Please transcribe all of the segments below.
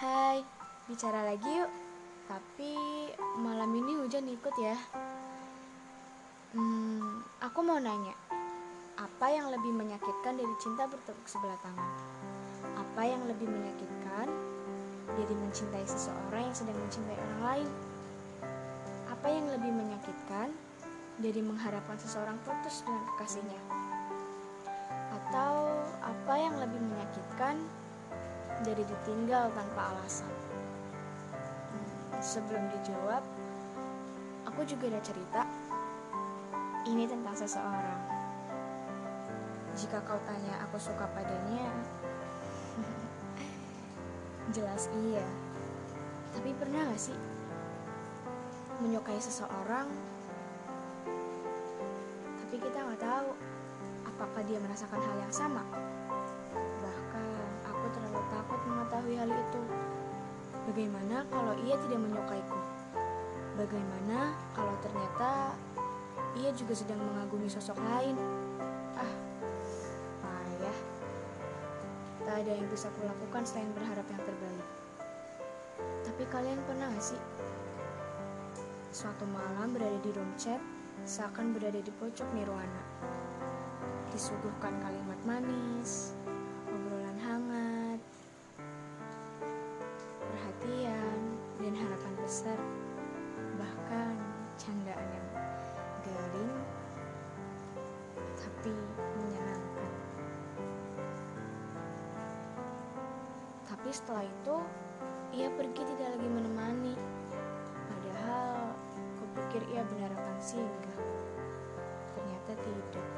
Hai, bicara lagi yuk. Tapi malam ini hujan ikut ya. Aku mau nanya, apa yang lebih menyakitkan dari cinta bertepuk sebelah tangan? Apa yang lebih menyakitkan dari mencintai seseorang yang sedang mencintai orang lain? Apa yang lebih menyakitkan dari mengharapkan seseorang putus dengan kekasihnya? Atau apa yang lebih menyakitkan dari ditinggal tanpa alasan? Sebelum dijawab, aku juga ada cerita. Ini tentang seseorang. Jika kau tanya aku suka padanya, jelas iya. Tapi pernah gak sih menyukai seseorang, tapi kita gak tahu apakah dia merasakan hal yang sama? Bahkan aku terlalu takut mengetahui hal itu. Bagaimana kalau ia tidak menyukaiku? Bagaimana kalau ternyata ia juga sedang mengagumi sosok lain? Tak ada yang bisa kulakukan selain berharap yang terbaik. Tapi kalian pernah gak sih suatu malam berada di room chat, seakan berada di pojok nirwana, disuguhkan kalimat manis, obrolan hangat, perhatian, dan harapan besar, bahkan candaan yang garing tapi menyenangkan. Tapi setelah itu, ia pergi tidak lagi menemani. Padahal, kupikir ia benar akan singgah. Ternyata tidak.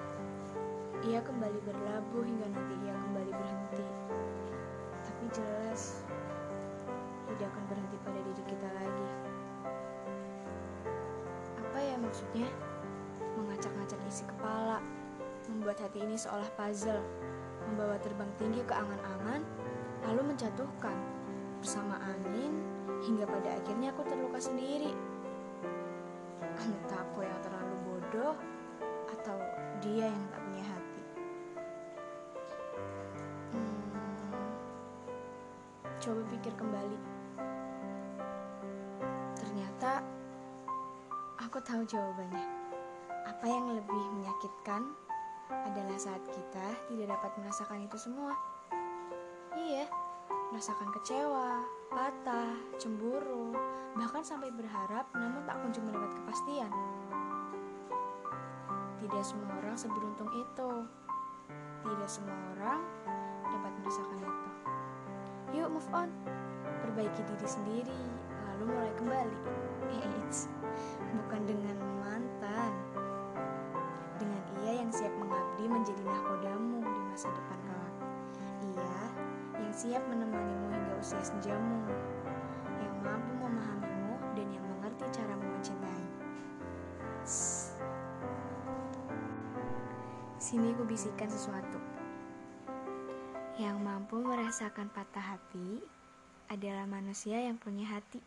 Ia kembali berlabuh hingga nanti ia kembali berhenti. Tapi jelas, tidak akan berhenti pada diri kita lagi. Apa ya maksudnya? Mengacak-ngacak isi kepala, membuat hati ini seolah puzzle, membawa terbang tinggi ke angan-angan, lalu menjatuhkan bersama angin hingga pada akhirnya aku terluka sendiri. Entah aku yang terlalu bodoh atau dia yang tak punya hati. Coba pikir kembali. Ternyata aku tahu jawabannya. Apa yang lebih menyakitkan adalah saat kita tidak dapat merasakan itu semua. Iya, merasakan kecewa, patah, cemburu, bahkan sampai berharap namun tak kunjung mendapat kepastian. Tidak semua orang seberuntung itu. Tidak semua orang dapat merasakan itu. Yuk move on, perbaiki diri sendiri, lalu mulai kembali. Eits, bukan dengan mantan. Dengan ia yang siap mengabdi menjadi nahkodamu di masa depan kelak. Ia yang siap menemanimu hingga usia senjamu, yang mampu memahamimu dan yang mengerti cara mencintai. Sini ku bisikan sesuatu. Yang mampu merasakan patah hati adalah manusia yang punya hati.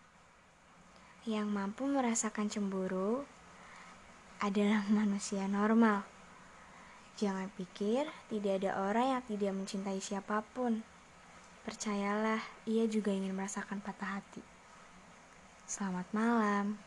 Yang mampu merasakan cemburu adalah manusia normal. Jangan pikir tidak ada orang yang tidak mencintai siapapun. Percayalah, ia juga ingin merasakan patah hati. Selamat malam.